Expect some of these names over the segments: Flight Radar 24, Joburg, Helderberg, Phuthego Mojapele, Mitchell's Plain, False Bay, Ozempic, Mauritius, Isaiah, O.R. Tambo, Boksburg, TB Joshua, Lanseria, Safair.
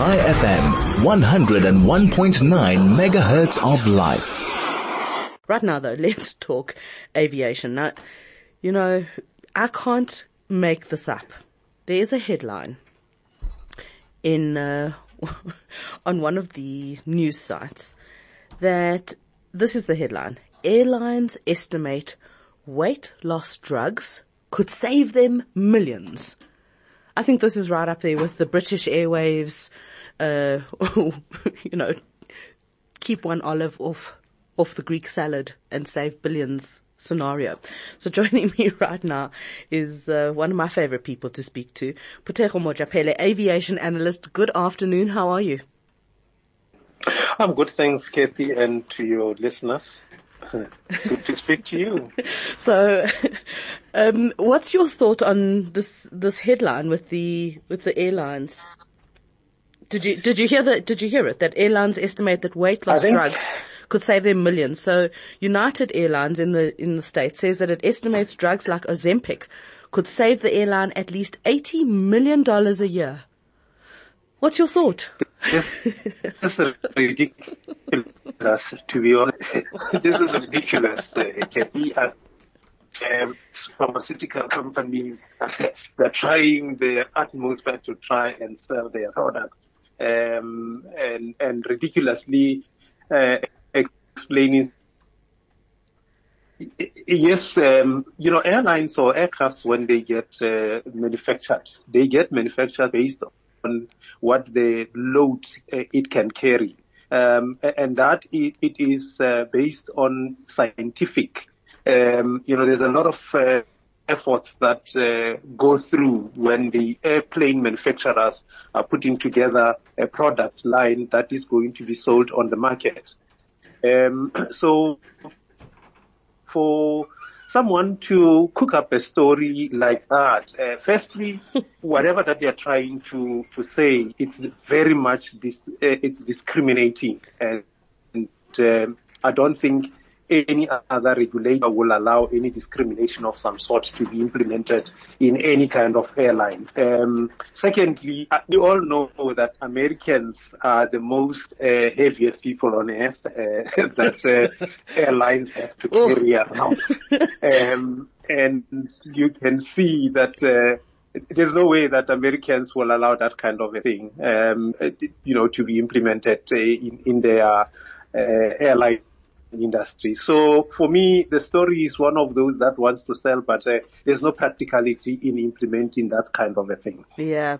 High FM, 101.9 megahertz of life. Right now though, let's talk aviation. Now, you know, I can't make this up. There is a headline in on one of the news sites that this is the headline. Airlines estimate weight loss drugs could save them millions. I think this is right up there with the British Airwaves, you know, keep one olive off the Greek salad and save billions scenario. So joining me right now is one of my favorite people to speak to, Phuthego Mojapele, aviation analyst. Good afternoon. How are you? I'm good, thanks, Kathy, and to your listeners. Good to speak to you. So, what's your thought on this headline with the airlines? Did you hear it? That airlines estimate that weight loss drugs could save them millions. So, United Airlines in the States says that it estimates drugs like Ozempic could save the airline at least $80 million a year. What's your thought? This is ridiculous, to be honest. This is ridiculous. We are pharmaceutical companies that are trying their utmost to try and sell their products, and ridiculously explaining. Yes, you know, airlines or aircrafts, when they get manufactured, based on what the load it can carry, and that it is based on scientific. You know, there's a lot of efforts that go through when the airplane manufacturers are putting together a product line that is going to be sold on the market. So for someone to cook up a story like that, firstly, whatever that they're trying to say, it's very much it's discriminating. And I don't think any other regulator will allow any discrimination of some sort to be implemented in any kind of airline. Secondly, we all know that Americans are the most heaviest people on earth that airlines have to carry around. And you can see that there's no way that Americans will allow that kind of a thing, you know, to be implemented in their airline industry. So for me, the story is one of those that wants to sell, but there's no practicality in implementing that kind of a thing. Yeah.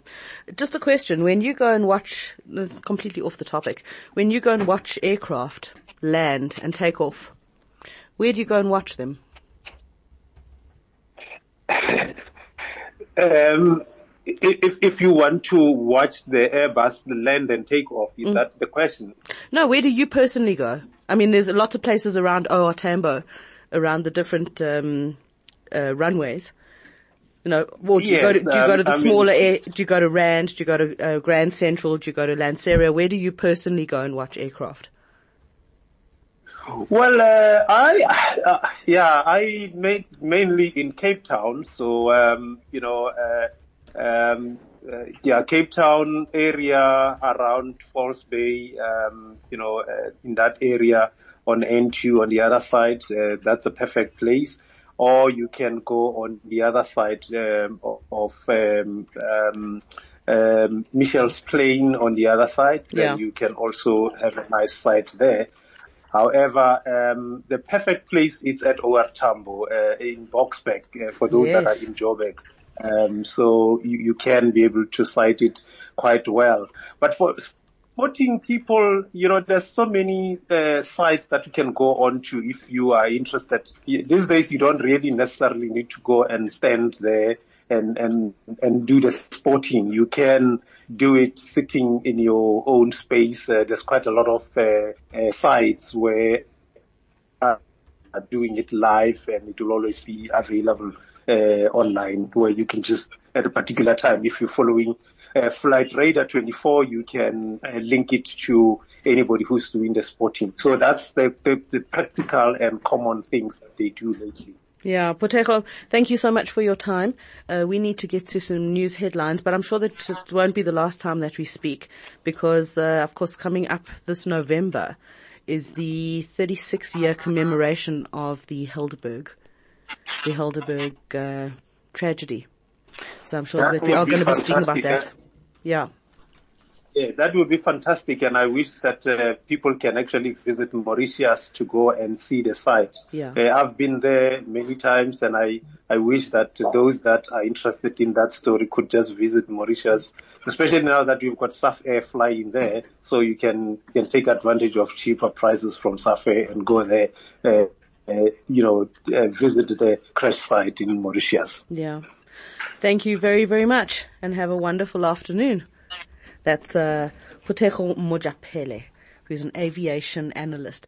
Just a question. When you go and watch, this is completely off the topic, when you go and watch aircraft land and take off, where do you go and watch them? If you want to watch the Airbus land and take off, is that the question? No, where do you personally go? I mean, there's lots of places around O.R. Tambo, around the different runways. You know, well, do you go to Rand? Do you go to Grand Central? Do you go to Lanseria? Where do you personally go and watch aircraft? Well, I made mainly in Cape Town, so you know. Cape Town area around False Bay, you know, in that area on N2 on the other side, that's a perfect place. Or you can go on the other side of Mitchell's Plain on the other side. Yeah. Then you can also have a nice sight there. However, the perfect place is at O.R. Tambo in Boksburg for those that are in Joburg. So you can be able to sight it quite well. But for sporting people, you know, there's so many sites that you can go on to if you are interested. These days, you don't really necessarily need to go and stand there and do the sporting. You can do it sitting in your own space. There's quite a lot of sites where are doing it live, and it will always be available online, where you can just, at a particular time, if you're following Flight Radar 24, you can link it to anybody who's doing the sporting. So that's the practical and common things that they do lately. Yeah, Phuthego, thank you so much for your time. We need to get to some news headlines, but I'm sure that it won't be the last time that we speak because, of course, coming up this November is the 36-year commemoration of the Helderberg tragedy. So I'm sure that we are going to be speaking about that. Yeah. Yeah, that would be fantastic, and I wish that people can actually visit Mauritius to go and see the site. Yeah. I've been there many times, and I wish that those that are interested in that story could just visit Mauritius, especially now that we've got Safair flying there, so you can take advantage of cheaper prices from Safair and go there, visit the crash site in Mauritius. Yeah. Thank you very, very much, and have a wonderful afternoon. That's Phuthego Mojapele, who's an aviation analyst.